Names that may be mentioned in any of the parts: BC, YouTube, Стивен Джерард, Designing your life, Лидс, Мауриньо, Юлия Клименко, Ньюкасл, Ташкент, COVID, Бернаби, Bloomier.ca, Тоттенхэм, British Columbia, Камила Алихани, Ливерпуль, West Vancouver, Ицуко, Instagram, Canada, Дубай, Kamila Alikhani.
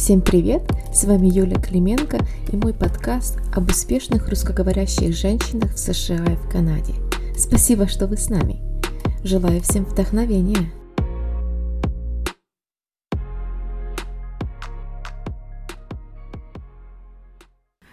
Всем привет! С вами Юлия Клименко и мой подкаст об успешных русскоговорящих женщинах в США и в Канаде. Спасибо, что вы с нами. Желаю всем вдохновения!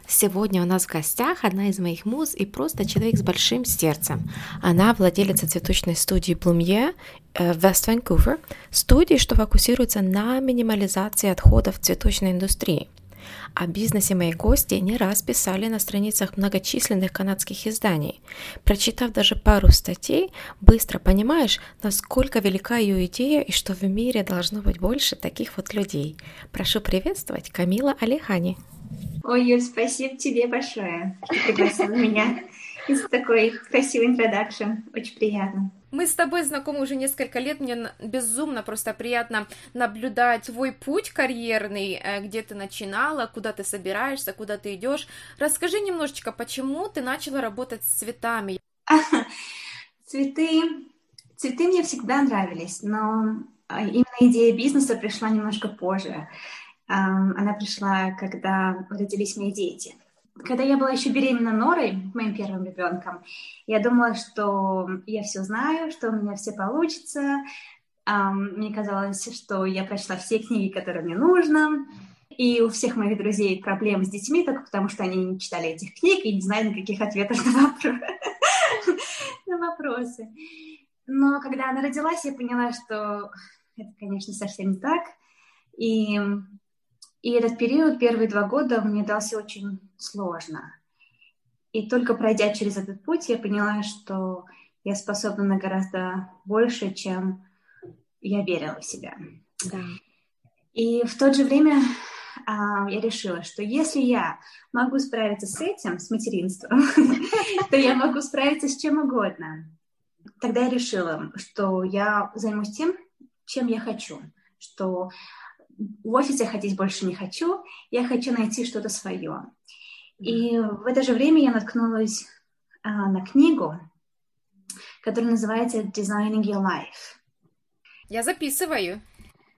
Сегодня у нас в гостях одна из моих муз и просто человек с большим сердцем. Она владелица цветочной студии Bloomier в West Vancouver, студии, что фокусируется на минимализации отходов цветочной индустрии. О бизнесе моей гости не раз писали на страницах многочисленных канадских изданий. Прочитав даже пару статей, быстро понимаешь, насколько велика ее идея и что в мире должно быть больше таких вот людей. Прошу приветствовать Камила Алихани. Ой, Юль, спасибо тебе большое, что пригласила меня из такой красивой интродакшн. Очень приятно. Мы с тобой знакомы уже несколько лет, мне безумно просто приятно наблюдать твой путь карьерный, где ты начинала, куда ты собираешься, куда ты идешь. Расскажи немножечко, почему ты начала работать с цветами? Цветы мне всегда нравились, но именно идея бизнеса пришла немножко позже. Она пришла, когда родились мои дети. Когда я была еще беременна Норой, моим первым ребенком, я думала, что я все знаю, что у меня все получится. Мне казалось, что я прочла все книги, которые мне нужно. И у всех моих друзей проблемы с детьми только потому, что они не читали этих книг и не знают никаких ответов на вопросы. Но когда она родилась, я поняла, что это, конечно, совсем не так. И этот период, первые 2 года, мне дался очень сложно. И только пройдя через этот путь, я поняла, что я способна на гораздо больше, чем я верила в себя. Да. И в то же время я решила, что если я могу справиться с этим, с материнством, то я могу справиться с чем угодно. Тогда я решила, что я займусь тем, чем я хочу, что... В офисе ходить больше не хочу, я хочу найти что-то свое. И в это же время я наткнулась на книгу, которая называется «Designing your life». Я записываю.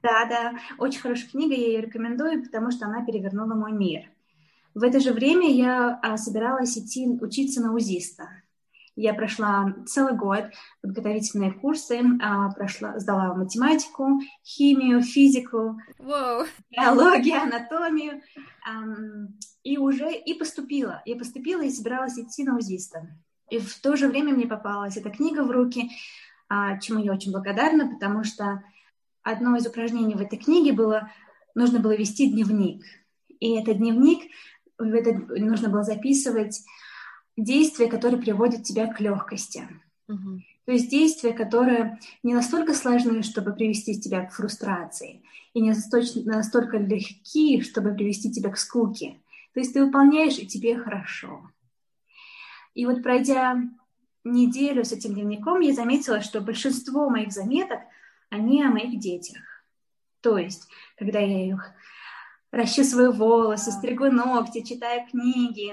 Да, очень хорошая книга, я ее рекомендую, потому что она перевернула мой мир. В это же время я собиралась идти учиться на УЗИста. Я прошла целый год подготовительные курсы, сдала математику, химию, физику, биологию, анатомию, и поступила. Я поступила и собиралась идти на УЗИста. И в то же время мне попалась эта книга в руки, чему я очень благодарна, потому что одно из упражнений в этой книге было, нужно было вести дневник. И этот дневник, нужно было записывать... действия, которые приводят тебя к легкости. Uh-huh. То есть действия, которые не настолько сложны, чтобы привести тебя к фрустрации, и не настолько легки, чтобы привести тебя к скуке. То есть ты выполняешь, и тебе хорошо. И вот пройдя неделю с этим дневником, я заметила, что большинство моих заметок, они о моих детях. То есть, когда я их расчесываю волосы, стригу ногти, читаю книги,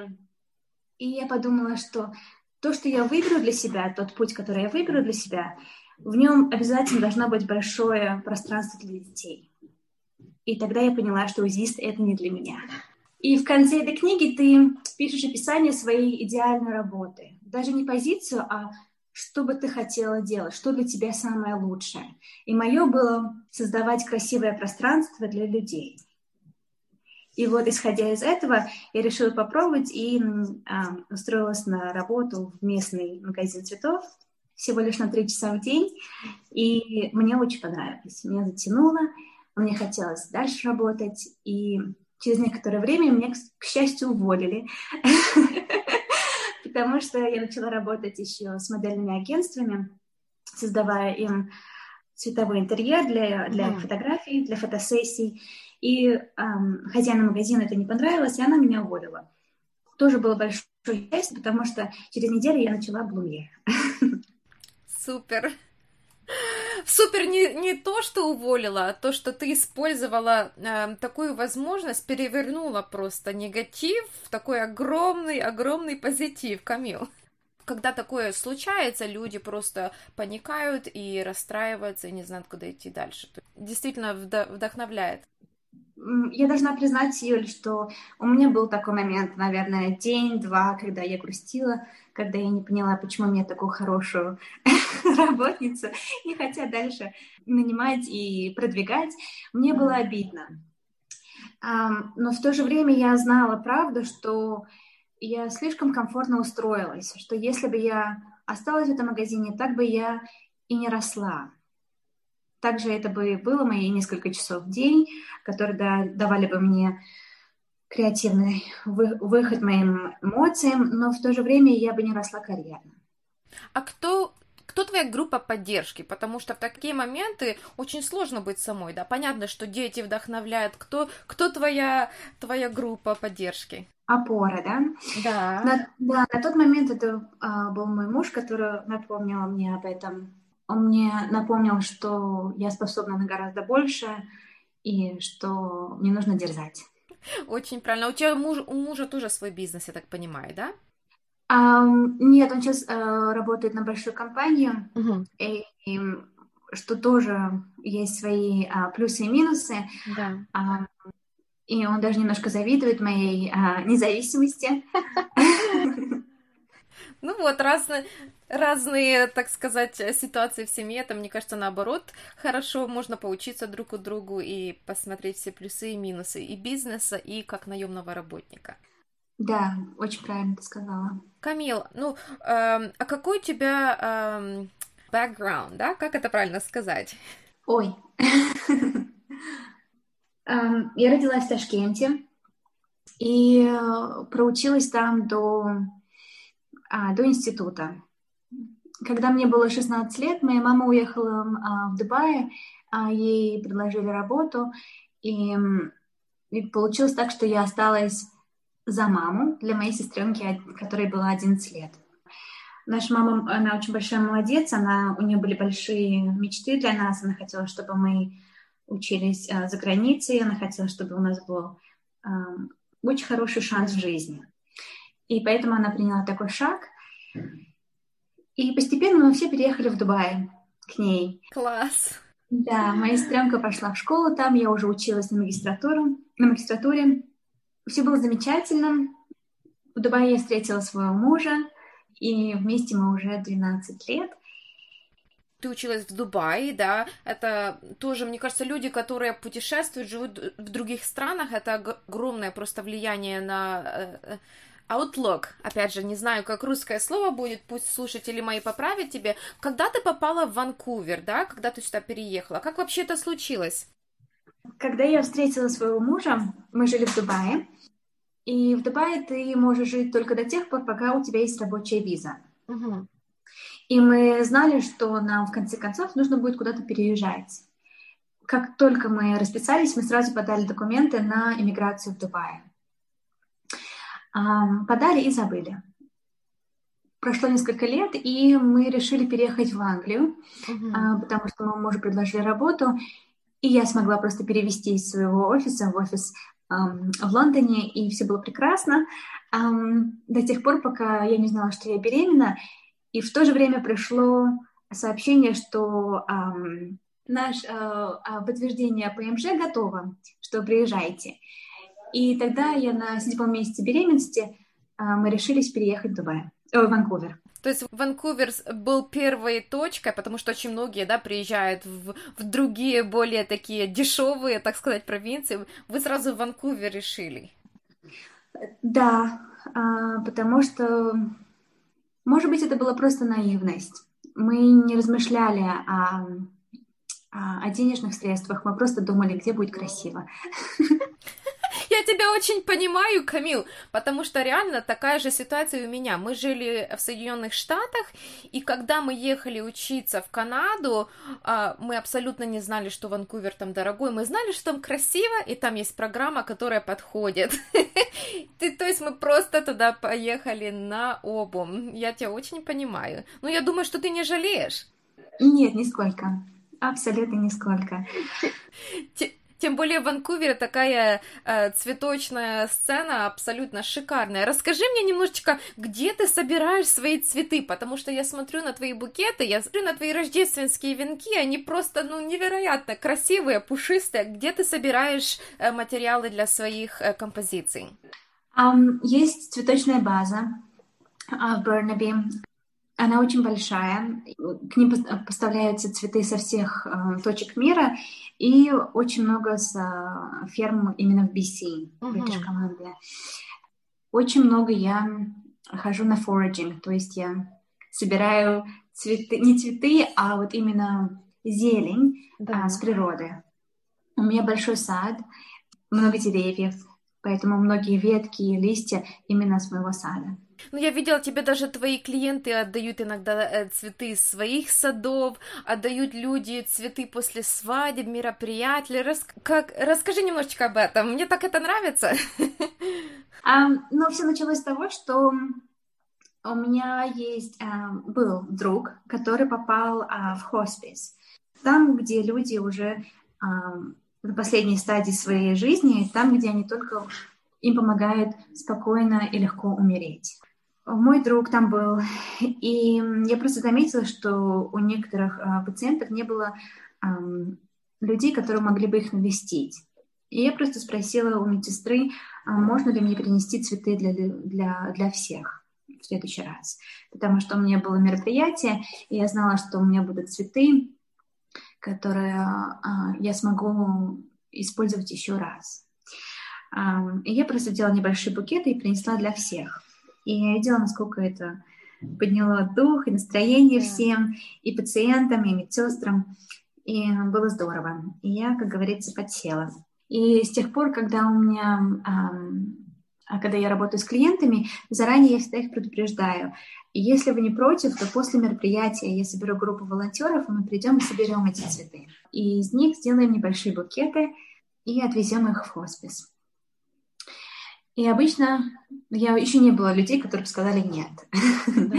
и я подумала, что то, что я выберу для себя, тот путь, который я выберу для себя, в нем обязательно должно быть большое пространство для детей. И тогда я поняла, что УЗИст — это не для меня. И в конце этой книги ты пишешь описание своей идеальной работы. Даже не позицию, а что бы ты хотела делать, что для тебя самое лучшее. И мое было создавать красивое пространство для людей. И вот, исходя из этого, я решила попробовать и устроилась на работу в местный магазин цветов всего лишь на 3 часа в день. И мне очень понравилось, меня затянуло, мне хотелось дальше работать. И через некоторое время меня, к счастью, уволили, потому что я начала работать еще с модельными агентствами, создавая им цветовой интерьер для фотографий, для фотосессий. И хозяину магазина это не понравилось, и она меня уволила. Тоже было большое счастье, потому что через неделю я начала Bloomier. Супер. Супер не то, что уволила, а то, что ты использовала такую возможность, перевернула просто негатив в такой огромный позитив, Камил. Когда такое случается, люди просто паникают и расстраиваются, и не знают, куда идти дальше. Действительно вдохновляет. я должна признать, Юль, что у меня был такой момент, наверное, день-два, когда я грустила, когда я не поняла, почему мне такую хорошую работницу не хотят дальше нанимать и продвигать. Мне было обидно. Но в то же время я знала правду, что я слишком комфортно устроилась, что если бы я осталась в этом магазине, так бы я и не росла. Также это бы было мои несколько часов в день, которые давали бы мне креативный выход моим эмоциям, но в то же время я бы не росла карьерно. А кто твоя группа поддержки? Потому что в такие моменты очень сложно быть самой, да? Понятно, что дети вдохновляют. Кто твоя группа поддержки? Опора, да? Да. На тот момент это был мой муж, который напомнил мне об этом. Он мне напомнил, что я способна на гораздо больше и что мне нужно дерзать. Очень правильно. У тебя у мужа тоже свой бизнес, я так понимаю, да? Нет, он сейчас работает на большую компанию, и что тоже есть свои плюсы и минусы. Да. И он даже немножко завидует моей независимости. Ну вот, разные, так сказать, ситуации в семье, там, мне кажется, наоборот, хорошо можно поучиться друг у друга и посмотреть все плюсы и минусы и бизнеса, и как наемного работника. Да, очень правильно ты сказала. Камила, а какой у тебя background, да? Как это правильно сказать? Ой. Я родилась в Ташкенте и проучилась там до института. Когда мне было 16 лет, моя мама уехала в Дубай, ей предложили работу, и получилось так, что я осталась за маму для моей сестренки, которой было 11 лет. Наша мама, она очень большая молодец, у нее были большие мечты для нас, она хотела, чтобы мы учились за границей, она хотела, чтобы у нас был очень хороший шанс в жизни. И поэтому она приняла такой шаг. И постепенно мы все переехали в Дубай к ней. Класс! Да, моя сестренка пошла в школу, там я уже училась на магистратуре. Все было замечательно. В Дубае я встретила своего мужа, и вместе мы уже 12 лет. Ты училась в Дубае, да? Это тоже, мне кажется, люди, которые путешествуют, живут в других странах, это огромное просто влияние на... Outlook, опять же, не знаю, как русское слово будет, пусть слушатели мои поправят тебе. Когда ты попала в Ванкувер, да, когда ты сюда переехала, как вообще это случилось? Когда я встретила своего мужа, мы жили в Дубае, и в Дубае ты можешь жить только до тех пор, пока у тебя есть рабочая виза. Угу. И мы знали, что нам в конце концов нужно будет куда-то переезжать. Как только мы расписались, мы сразу подали документы на иммиграцию в Дубае. Подали и забыли. Прошло несколько лет, и мы решили переехать в Англию, потому что моему мужу предложили работу, и я смогла просто перевести из своего офиса в офис в Лондоне, и все было прекрасно до тех пор, пока я не знала, что я беременна, и в то же время пришло сообщение, что наше подтверждение ПМЖ готово, что приезжайте. И тогда я на седьмом месяце беременности, мы решились переехать в Ванкувер. То есть Ванкувер был первой точкой, потому что очень многие, да, приезжают в другие, более такие дешевые, так сказать, провинции. Вы сразу в Ванкувер решили? Да, потому что, может быть, это была просто наивность. Мы не размышляли о денежных средствах, мы просто думали, где будет красиво. Я тебя очень понимаю, Камил, потому что реально такая же ситуация у меня. Мы жили в Соединенных Штатах, и когда мы ехали учиться в Канаду, мы абсолютно не знали, что Ванкувер там дорогой. Мы знали, что там красиво, и там есть программа, которая подходит. То есть мы просто туда поехали наобум. Я тебя очень понимаю. Но я думаю, что ты не жалеешь. Нет, нисколько. Абсолютно нисколько. Тем более в Ванкувере такая цветочная сцена абсолютно шикарная. Расскажи мне немножечко, где ты собираешь свои цветы, потому что я смотрю на твои букеты, я смотрю на твои рождественские венки, они просто, невероятно красивые, пушистые. Где ты собираешь материалы для своих композиций? Есть цветочная база в Бернаби. Она очень большая, к ним поставляются цветы со всех точек мира, и очень много с ферм именно в BC, British Columbia. Очень много я хожу на foraging, то есть я собираю цветы, не цветы, а вот именно зелень с природы. У меня большой сад, много деревьев, поэтому многие ветки и листья именно с моего сада. Я видела, тебе даже твои клиенты отдают иногда цветы из своих садов, отдают люди цветы после свадеб, мероприятий. Расскажи немножечко об этом, мне так это нравится. Все началось с того, что у меня был друг, который попал в хоспис, там, где люди уже на последней стадии своей жизни, там, где они только... им помогает спокойно и легко умереть. Мой друг там был, и я просто заметила, что у некоторых пациентов не было людей, которые могли бы их навестить. И я просто спросила у медсестры, можно ли мне принести цветы для всех в следующий раз. Потому что у меня было мероприятие, и я знала, что у меня будут цветы, которые я смогу использовать еще раз. И я просто делала небольшие букеты и принесла для всех. И я видела, насколько это подняло дух и настроение всем, и пациентам, и медсестрам. И было здорово. И я, как говорится, подсела. И с тех пор, когда я работаю с клиентами, заранее я всегда их предупреждаю. И если вы не против, то после мероприятия я соберу группу волонтеров, и мы придем и соберем эти цветы. И из них сделаем небольшие букеты и отвезем их в хоспис. И обычно еще не было людей, которые бы сказали «нет». Да.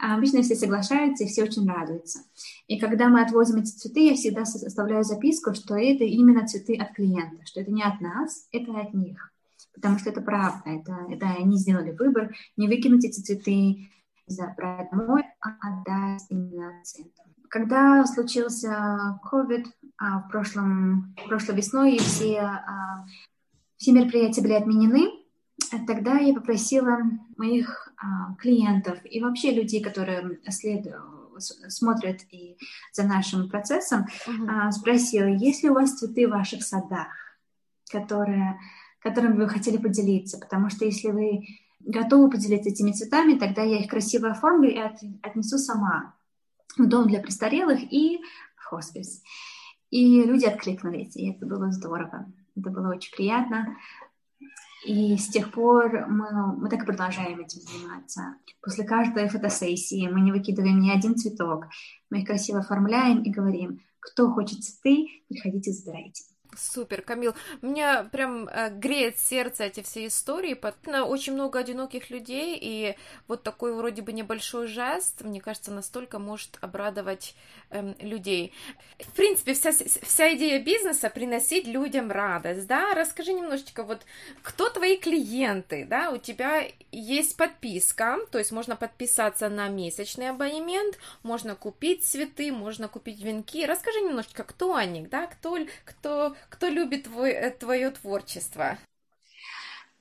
А обычно все соглашаются, и все очень радуются. И когда мы отвозим эти цветы, я всегда составляю записку, что это именно цветы от клиента, что это не от нас, это от них. Потому что это правда, это они сделали выбор, не выкинуть эти цветы, забрать домой, а отдать именно цвету. Когда случился COVID прошлой весной, и все мероприятия были отменены, тогда я попросила моих клиентов и вообще людей, которые смотрят и за нашим процессом, спросила, есть ли у вас цветы в ваших садах, которыми вы хотели поделиться, потому что если вы готовы поделиться этими цветами, тогда я их красиво оформлю и отнесу сама в дом для престарелых и в хоспис. И люди откликнулись, и это было здорово, это было очень приятно. И с тех пор мы так и продолжаем этим заниматься. После каждой фотосессии мы не выкидываем ни один цветок. Мы их красиво оформляем и говорим, кто хочет цветы, приходите, забирайте. Супер, Камил. Меня прям греет сердце эти все истории. Очень много одиноких людей, и вот такой вроде бы небольшой жест, мне кажется, настолько может обрадовать людей. В принципе, вся идея бизнеса — приносить людям радость, да? Расскажи немножечко, вот кто твои клиенты, да? У тебя есть подписка, то есть можно подписаться на месячный абонемент, можно купить цветы, можно купить венки. Расскажи немножечко, кто они, да? Кто любит твое творчество?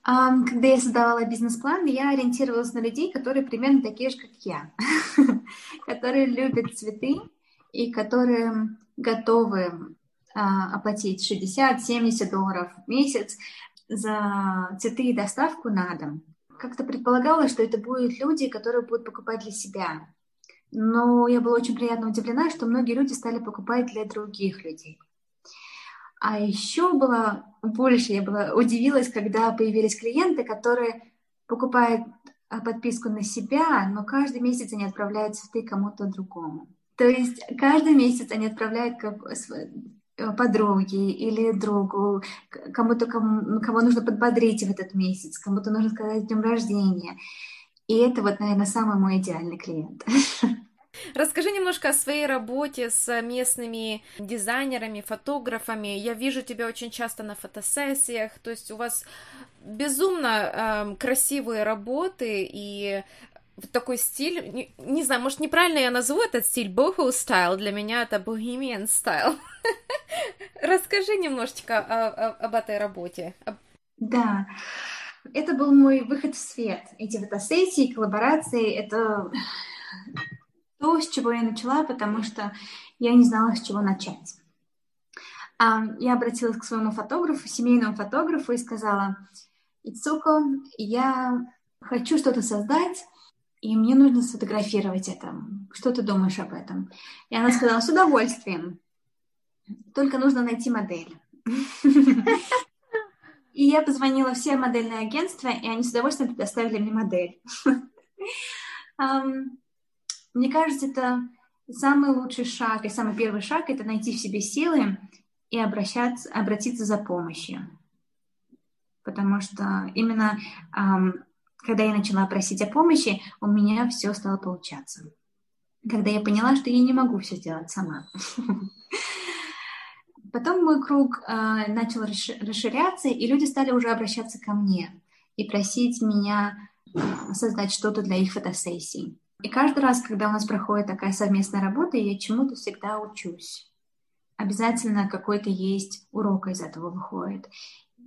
Когда я создавала бизнес-план, я ориентировалась на людей, которые примерно такие же, как я, которые любят цветы и которые готовы оплатить $60-70 в месяц за цветы и доставку на дом. Как-то предполагалось, что это будут люди, которые будут покупать для себя. Но я была очень приятно удивлена, что многие люди стали покупать для других людей. А еще удивилась, когда появились клиенты, которые покупают подписку на себя, но каждый месяц они отправляют цветы кому-то другому. То есть каждый месяц они отправляют подруге или другу, кого нужно подбодрить в этот месяц, кому-то нужно сказать днем рождения. И это, наверное, самый мой идеальный клиент. Расскажи немножко о своей работе с местными дизайнерами, фотографами. Я вижу тебя очень часто на фотосессиях, то есть у вас безумно красивые работы и такой стиль, не знаю, может, неправильно я назову этот стиль, boho style, для меня это bohemian style. Расскажи немножечко об этой работе. Да, это был мой выход в свет. Эти фотосессии, коллаборации, это то, с чего я начала, потому что я не знала, с чего начать. Я обратилась к своему фотографу, семейному фотографу, и сказала: «Ицуко, я хочу что-то создать, и мне нужно сфотографировать это. Что ты думаешь об этом?» И она сказала: «С удовольствием, только нужно найти модель». И я позвонила в все модельные агентства, и они с удовольствием предоставили мне модель. Мне кажется, это самый лучший шаг, и самый первый шаг — это найти в себе силы и обратиться за помощью. Потому что именно когда я начала просить о помощи, у меня все стало получаться. Когда я поняла, что я не могу все сделать сама. Потом мой круг начал расширяться, и люди стали уже обращаться ко мне и просить меня создать что-то для их фотосессий. И каждый раз, когда у нас проходит такая совместная работа, я чему-то всегда учусь. Обязательно какой-то есть урок из этого выходит.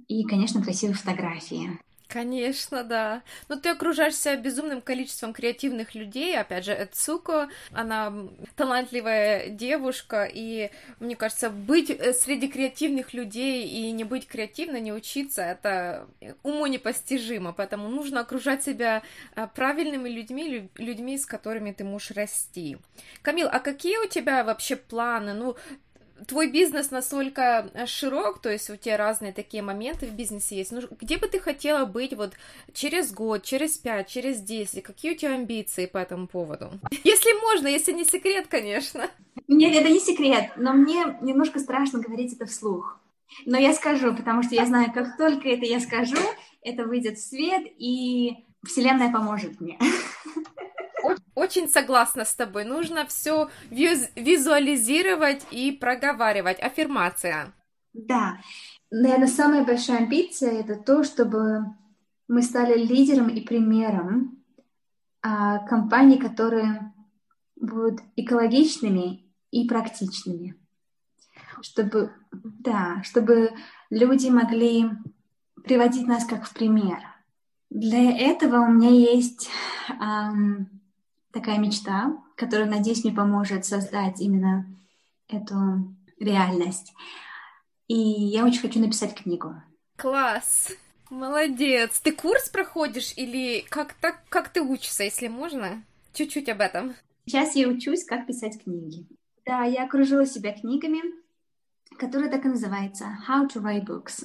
И, конечно, красивые фотографии. Конечно, да. Но ты окружаешься безумным количеством креативных людей. Опять же, Эцуко, она талантливая девушка, и, мне кажется, быть среди креативных людей и не быть креативной, не учиться, это уму непостижимо, поэтому нужно окружать себя правильными людьми, с которыми ты можешь расти. Камил, а какие у тебя вообще планы? Твой бизнес настолько широк, то есть у тебя разные такие моменты в бизнесе есть. Где бы ты хотела быть вот через год, через 5, через 10? Какие у тебя амбиции по этому поводу? Если можно, если не секрет, конечно. Нет, это не секрет, но мне немножко страшно говорить это вслух. Но я скажу, потому что я знаю, как только это я скажу, это выйдет в свет, и Вселенная поможет мне. Очень согласна с тобой. Нужно все визуализировать и проговаривать. Аффирмация. Да. Наверное, самая большая амбиция — это то, чтобы мы стали лидером и примером компаний, которые будут экологичными и практичными. Чтобы люди могли приводить нас как в пример. Для этого у меня есть такая мечта, которая, надеюсь, мне поможет создать именно эту реальность. И я очень хочу написать книгу. Класс! Молодец! Ты курс проходишь или как ты учишься, если можно? Чуть-чуть об этом. Сейчас я учусь, как писать книги. Да, я окружила себя книгами, которые так и называются «How to write books».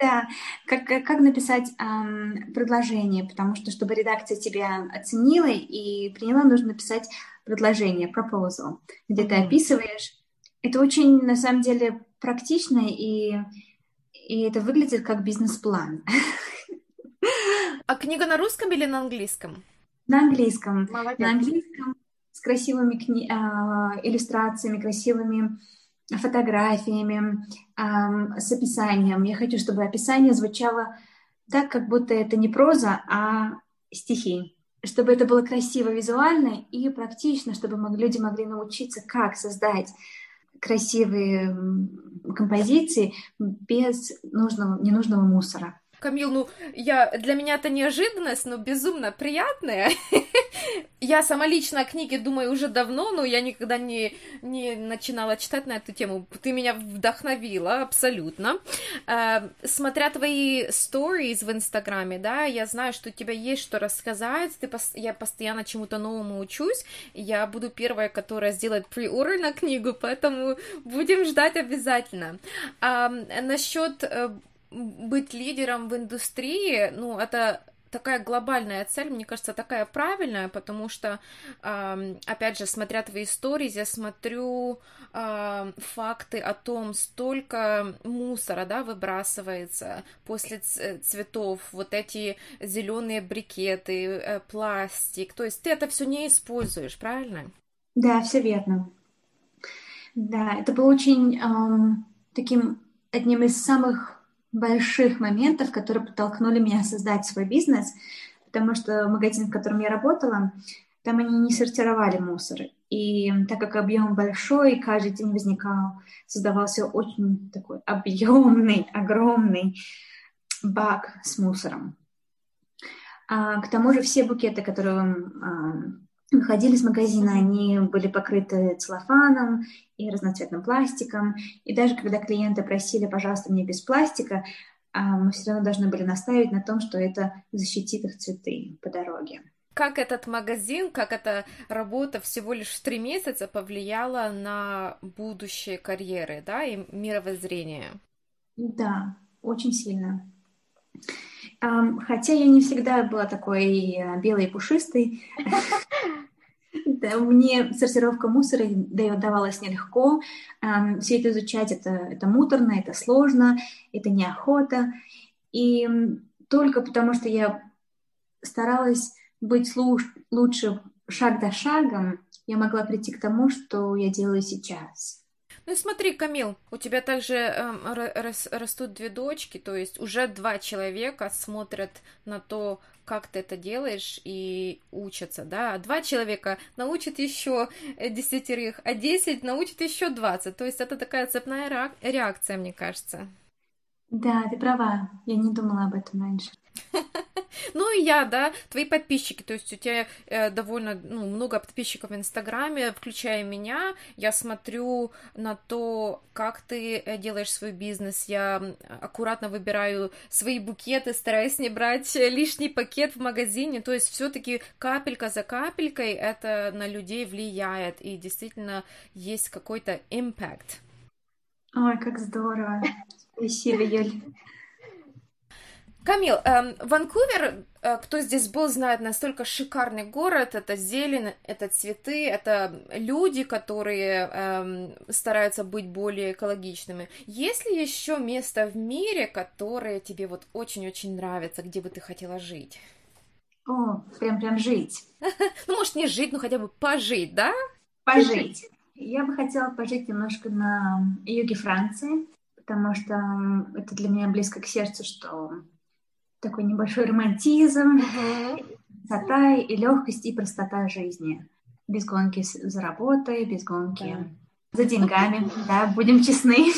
Да, как написать предложение, потому что, чтобы редакция тебя оценила и приняла, нужно написать предложение, proposal, где ты описываешь. Это очень, на самом деле, практично, и это выглядит как бизнес-план. А книга на русском или на английском? На английском. Молодец. На английском, с красивыми иллюстрациями, красивыми фотографиями, с описанием. Я хочу, чтобы описание звучало так, как будто это не проза, а стихи. Чтобы это было красиво визуально и практично, чтобы люди могли научиться, как создать красивые композиции без ненужного мусора. Камил, для меня это неожиданность, но безумно приятная. Я сама лично о книге думаю уже давно, но я никогда не начинала читать на эту тему. Ты меня вдохновила абсолютно. Смотря твои stories в Инстаграме, да, я знаю, что у тебя есть что рассказать. Я постоянно чему-то новому учусь. Я буду первая, которая сделает pre-order на книгу, поэтому будем ждать обязательно. Насчет быть лидером в индустрии, это такая глобальная цель, мне кажется, такая правильная, потому что, опять же, смотря твои истории, я смотрю просто факты о том, столько мусора, да, выбрасывается после цветов, вот эти зеленые брикеты, пластик, то есть ты это все не используешь, правильно? Да, все верно. Да, это был очень таким одним из самых больших моментов, которые подтолкнули меня создать свой бизнес, потому что магазин, в котором я работала, там они не сортировали мусор. И так как объем большой, каждый день возникал, создавался очень такой объемный, огромный бак с мусором. А к тому же все букеты, которые выходили из магазина, они были покрыты целлофаном и разноцветным пластиком. И даже когда клиенты просили, пожалуйста, мне без пластика, мы все равно должны были настаивать на том, что это защитит их цветы по дороге. Как этот магазин, как эта работа всего лишь в 3 месяца повлияла на будущее карьеры, да, и мировоззрение? Да, очень сильно. Хотя я не всегда была такой белой и пушистой. Да, мне сортировка мусора давалась нелегко. Все это изучать, это муторно, это сложно, это неохота. И только потому, что я старалась быть лучше шаг за шагом, я могла прийти к тому, что я делаю сейчас. Ну и смотри, Камил, у тебя также растут 2 дочки, то есть уже 2 человека смотрят на то, как ты это делаешь, и учатся, да? 2 человека научат еще 10, а 10 научат еще 20, то есть это такая цепная реакция, мне кажется. Да, ты права, я не думала об этом раньше. Ну и я, да, твои подписчики, то есть у тебя довольно много подписчиков в Инстаграме, включая меня, я смотрю на то, как ты делаешь свой бизнес, я аккуратно выбираю свои букеты, стараюсь не брать лишний пакет в магазине, то есть все-таки капелька за капелькой это на людей влияет, и действительно есть какой-то импакт. Ой, как здорово, спасибо, Юль. Камил, Ванкувер, кто здесь был, знает, настолько шикарный город, это зелень, это цветы, это люди, которые стараются быть более экологичными. Есть ли еще место в мире, которое тебе вот очень-очень нравится, где бы ты хотела жить? О, прям жить. Ну, может, не жить, но хотя бы пожить, да? Пожить. Я бы хотела пожить немножко на юге Франции, потому что это для меня близко к сердцу, что такой небольшой романтизм, красота и легкость, и простота жизни. Без гонки за работой, без гонки за деньгами, да, будем честны.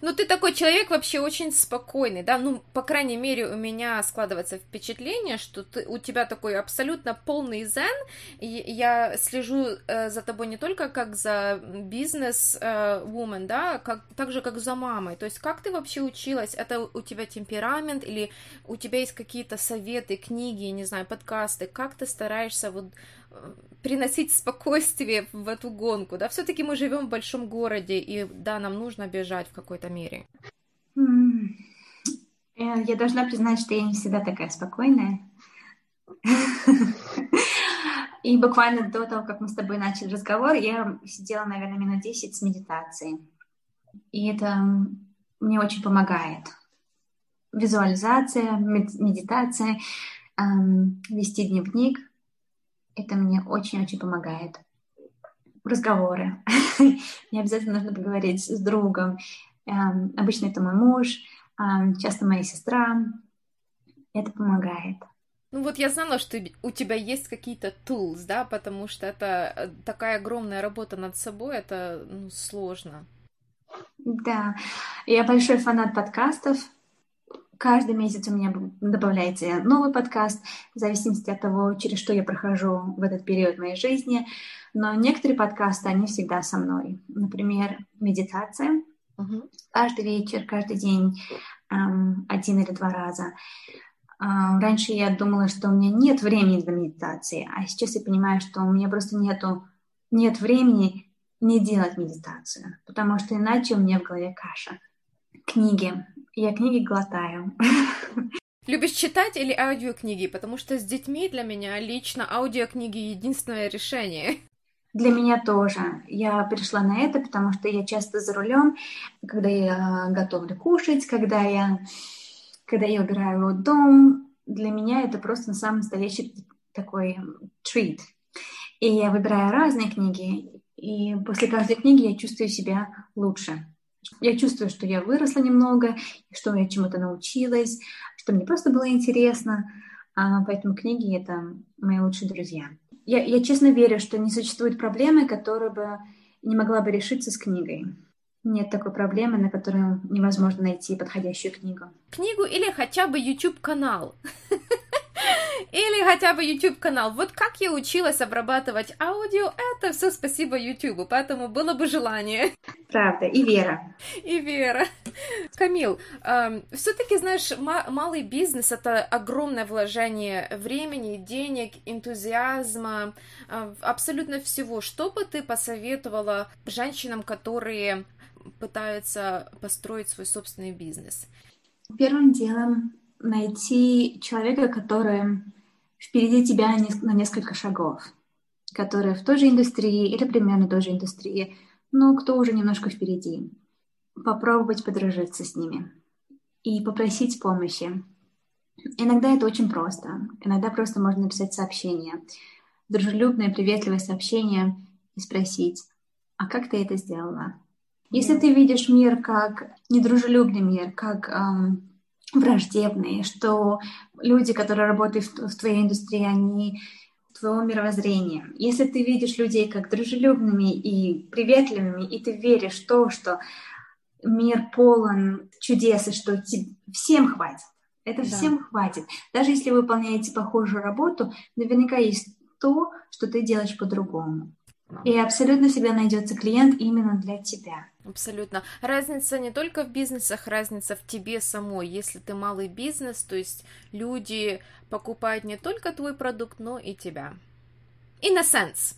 Ну, ты такой человек вообще очень спокойный, да, ну, по крайней мере, у меня складывается впечатление, что у тебя такой абсолютно полный зен, и я слежу за тобой не только как за бизнес-вумен, да, так же, как за мамой, то есть как ты вообще училась, это у тебя темперамент или у тебя есть какие-то советы, книги, не знаю, подкасты, как ты стараешься вот приносить спокойствие в эту гонку, да, все-таки мы живем в большом городе, и, да, нам нужно бежать в какой-то мере. Я должна признать, что я не всегда такая спокойная, и буквально до того, как мы с тобой начали разговор, я сидела, наверное, минут 10 с медитацией, и это мне очень помогает. Визуализация, медитация, вести дневник. Это мне очень-очень помогает. Разговоры. Мне обязательно нужно поговорить с другом. Обычно это мой муж, часто моя сестра. Это помогает. Ну вот я знала, что у тебя есть какие-то tools, да, потому что это такая огромная работа над собой, это сложно. Да. Я большой фанат подкастов. Каждый месяц у меня добавляется новый подкаст, в зависимости от того, через что я прохожу в этот период моей жизни. Но некоторые подкасты, они всегда со мной. Например, медитация. Каждый вечер, каждый день, 1 или 2 раза. Раньше я думала, что у меня нет времени для медитации, а сейчас я понимаю, что у меня просто нет времени не делать медитацию, потому что иначе у меня в голове каша. Книги. Я книги глотаю. Любишь читать или аудиокниги? Потому что с детьми для меня лично аудиокниги единственное решение. Для меня тоже. Я перешла на это, потому что я часто за рулем, когда я готовлю кушать, когда я убираю дом. Для меня это просто самый настоящий такой treat. И я выбираю разные книги, и после каждой книги я чувствую себя лучше. Я чувствую, что я выросла немного, что я чему-то научилась, что мне просто было интересно. Поэтому книги — это мои лучшие друзья. Я честно верю, что не существует проблемы, которая бы не могла бы решиться с книгой. Нет такой проблемы, на которую невозможно найти подходящую книгу. Книгу или хотя бы YouTube-канал. Или хотя бы YouTube-канал. Вот как я училась обрабатывать аудио, это все спасибо YouTube, поэтому было бы желание. Правда, и вера. И вера. Камил, все-таки, знаешь, малый бизнес — это огромное вложение времени, денег, энтузиазма, абсолютно всего. Что бы ты посоветовала женщинам, которые пытаются построить свой собственный бизнес? Первым делом найти человека, который впереди тебя на несколько шагов, который в той же индустрии или примерно той же индустрии, но кто уже немножко впереди. Попробовать подружиться с ними и попросить помощи. Иногда это очень просто. Иногда просто можно написать сообщение, дружелюбное, приветливое сообщение и спросить: а как ты это сделала? Если ты видишь мир как недружелюбный мир, как враждебные, что люди, которые работают в твоей индустрии, они твоего мировоззрения. Если ты видишь людей как дружелюбными и приветливыми, и ты веришь в то, что мир полон чудес, и что всем хватит, это да. Всем хватит. Даже если вы выполняете похожую работу, наверняка есть то, что ты делаешь по-другому. И абсолютно всегда найдется клиент именно для тебя. Абсолютно. Разница не только в бизнесах, разница в тебе самой. Если ты малый бизнес, то есть люди покупают не только твой продукт, но и тебя. In a sense.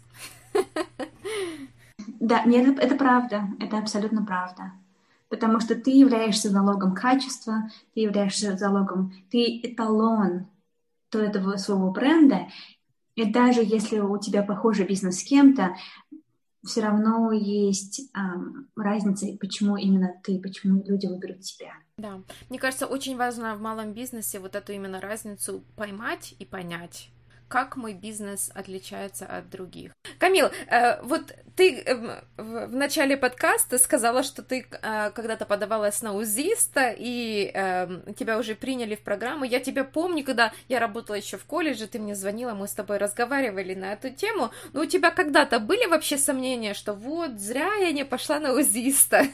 Да, нет, это правда. Это абсолютно правда. Потому что ты являешься залогом качества, ты являешься залогом, ты эталон этого своего бренда. И даже если у тебя похожий бизнес с кем-то, все равно есть разница, почему именно ты, почему люди выберут тебя. Да, мне кажется, очень важно в малом бизнесе вот эту именно разницу поймать и понять, как мой бизнес отличается от других. Камил, вот ты в начале подкаста сказала, что ты когда-то подавалась на УЗИста, и тебя уже приняли в программу. Я тебя помню, когда я работала еще в колледже, ты мне звонила, мы с тобой разговаривали на эту тему. Но у тебя когда-то были вообще сомнения, что вот зря я не пошла на УЗИста?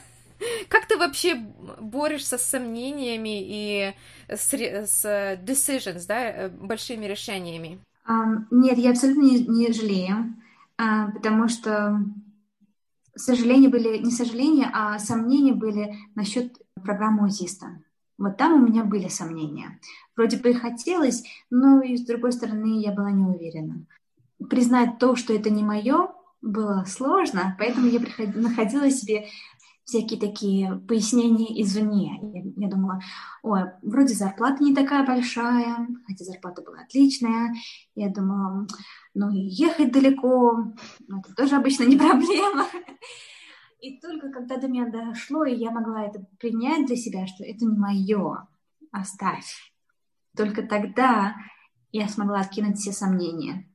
Как ты вообще борешься с сомнениями и с decisions, да, большими решениями? Нет, я абсолютно не жалею, потому что сожаления были, не сожаления, а сомнения были насчет программы УЗИста. Вот там у меня были сомнения. Вроде бы и хотелось, но и с другой стороны я была не уверена. Признать то, что это не мое, было сложно, поэтому я находила себе всякие такие пояснения извне. Я думала: ой, вроде зарплата не такая большая, хотя зарплата была отличная. Я думала, ну и ехать далеко, это тоже обычно не проблема. И только когда до меня дошло, и я могла это принять для себя, что это не мое, оставь. Только тогда я смогла откинуть все сомнения.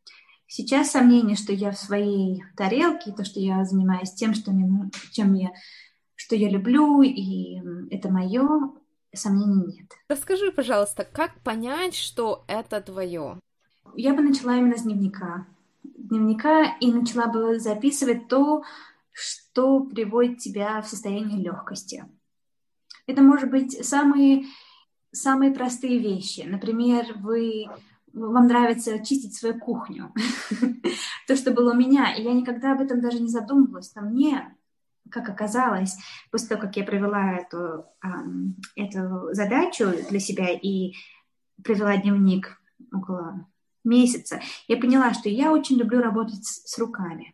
Сейчас сомнение, что я в своей тарелке, то, что я занимаюсь тем, что я люблю, и это мое, сомнений нет. Расскажи, пожалуйста, как понять, что это твое? Я бы начала именно с дневника и начала бы записывать то, что приводит тебя в состояние легкости. Это может быть самые простые вещи. Например, вам нравится чистить свою кухню. То, что было у меня, и я никогда об этом даже не задумывалась, но мне, как оказалось, после того, как я провела эту задачу для себя и провела дневник около месяца, я поняла, что я очень люблю работать с руками,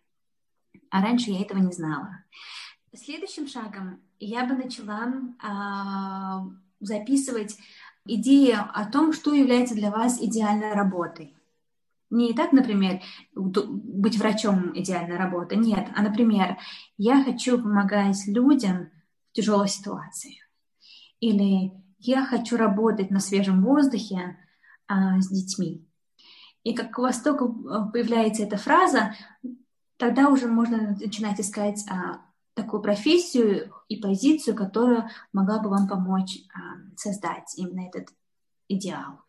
а раньше я этого не знала. Следующим шагом я бы начала записывать идею о том, что является для вас идеальной работой. Не так, например, быть врачом – идеальная работа, нет. А, например, я хочу помогать людям в тяжелой ситуации. Или я хочу работать на свежем воздухе с детьми. И как у вас только появляется эта фраза, тогда уже можно начинать искать такую профессию и позицию, которая могла бы вам помочь создать именно этот идеал.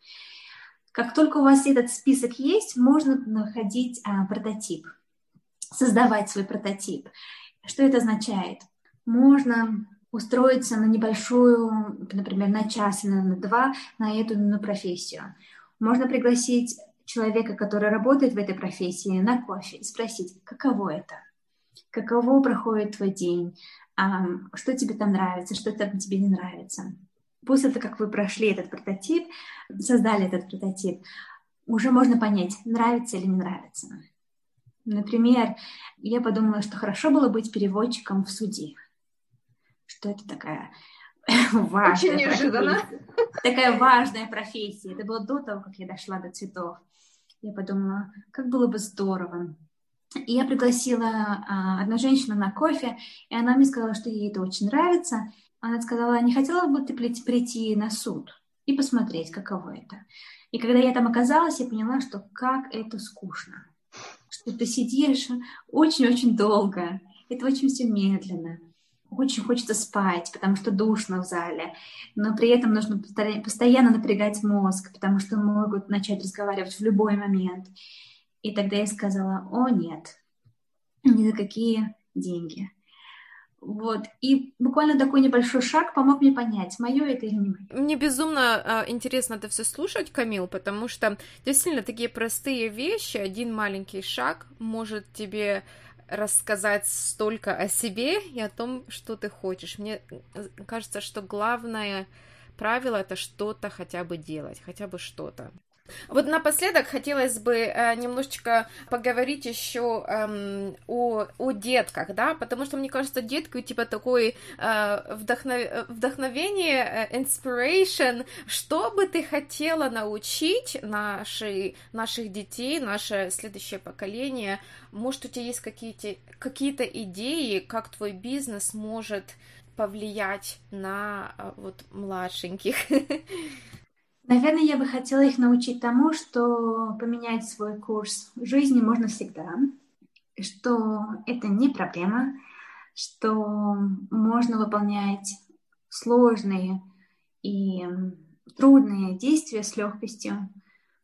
Как только у вас этот список есть, можно находить прототип, создавать свой прототип. Что это означает? Можно устроиться на небольшую, например, на час или на два на эту профессию. Можно пригласить человека, который работает в этой профессии, на кофе и спросить, каково это, каково проходит твой день, что тебе там нравится, что там тебе не нравится. После того, как вы прошли этот прототип, создали этот прототип, уже можно понять, нравится или не нравится. Например, я подумала, что хорошо было быть переводчиком в суде. Что это такая важная профессия. Такая важная профессия. Это было до того, как я дошла до цветов. Я подумала, как было бы здорово. И я пригласила одну женщину на кофе, и она мне сказала, что ей это очень нравится. Она сказала, не хотела бы ты прийти на суд и посмотреть, каково это. И когда я там оказалась, я поняла, что как это скучно. Что ты сидишь очень-очень долго. Это очень все медленно. Очень хочется спать, потому что душно в зале. Но при этом нужно постоянно напрягать мозг, потому что могут начать разговаривать в любой момент. И тогда я сказала, о нет, ни за какие деньги. Вот. И буквально такой небольшой шаг помог мне понять, мое это или не мое. Мне безумно интересно это все слушать, Камил, потому что действительно такие простые вещи, один маленький шаг может тебе рассказать столько о себе и о том, что ты хочешь. Мне кажется, что главное правило — это что-то хотя бы делать, хотя бы что-то. Вот напоследок хотелось бы немножечко поговорить еще о детках, да, потому что, мне кажется, детки, типа, такое вдохновение, inspiration, что бы ты хотела научить наших детей, наше следующее поколение, может, у тебя есть какие-то идеи, как твой бизнес может повлиять на вот младшеньких? Наверное, я бы хотела их научить тому, что поменять свой курс жизни можно всегда, что это не проблема, что можно выполнять сложные и трудные действия с легкостью,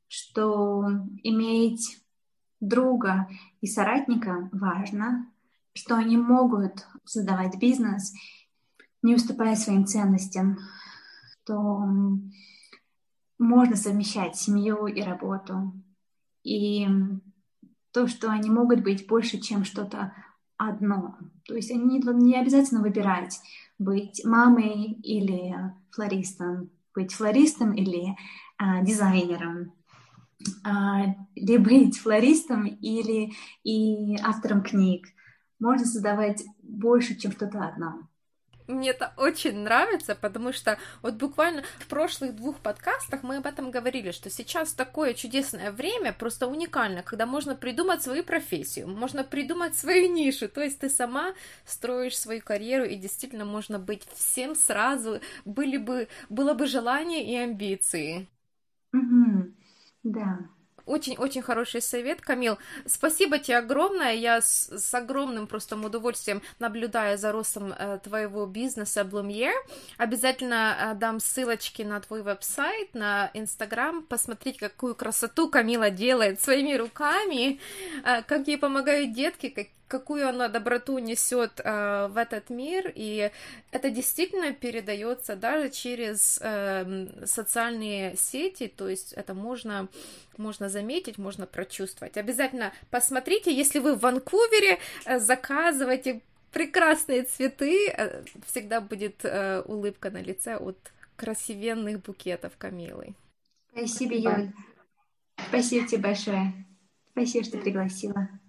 что иметь друга и соратника важно, что они могут создавать бизнес, не уступая своим ценностям, что можно совмещать семью и работу. И то, что они могут быть больше, чем что-то одно. То есть они не обязательно выбирать, быть мамой или флористом, быть флористом или дизайнером, или быть флористом или и автором книг. Можно создавать больше, чем что-то одно. Мне это очень нравится, потому что вот буквально в прошлых 2 подкастах мы об этом говорили, что сейчас такое чудесное время, просто уникально, когда можно придумать свою профессию, можно придумать свою нишу, то есть ты сама строишь свою карьеру, и действительно можно быть всем сразу, было бы желание и амбиции. Mm-hmm. Да. Очень-очень хороший совет, Камил. Спасибо тебе огромное. Я с огромным просто удовольствием наблюдаю за ростом твоего бизнеса Bloomier. Обязательно дам ссылочки на твой веб-сайт, на Инстаграм. Посмотреть, какую красоту Камила делает своими руками, как ей помогают детки, какую она доброту несет в этот мир, и это действительно передается даже через социальные сети, то есть это можно заметить, можно прочувствовать. Обязательно посмотрите, если вы в Ванкувере, заказывайте прекрасные цветы, всегда будет улыбка на лице от красивенных букетов Камилы. Спасибо, Юль. Спасибо тебе большое. Спасибо, что пригласила.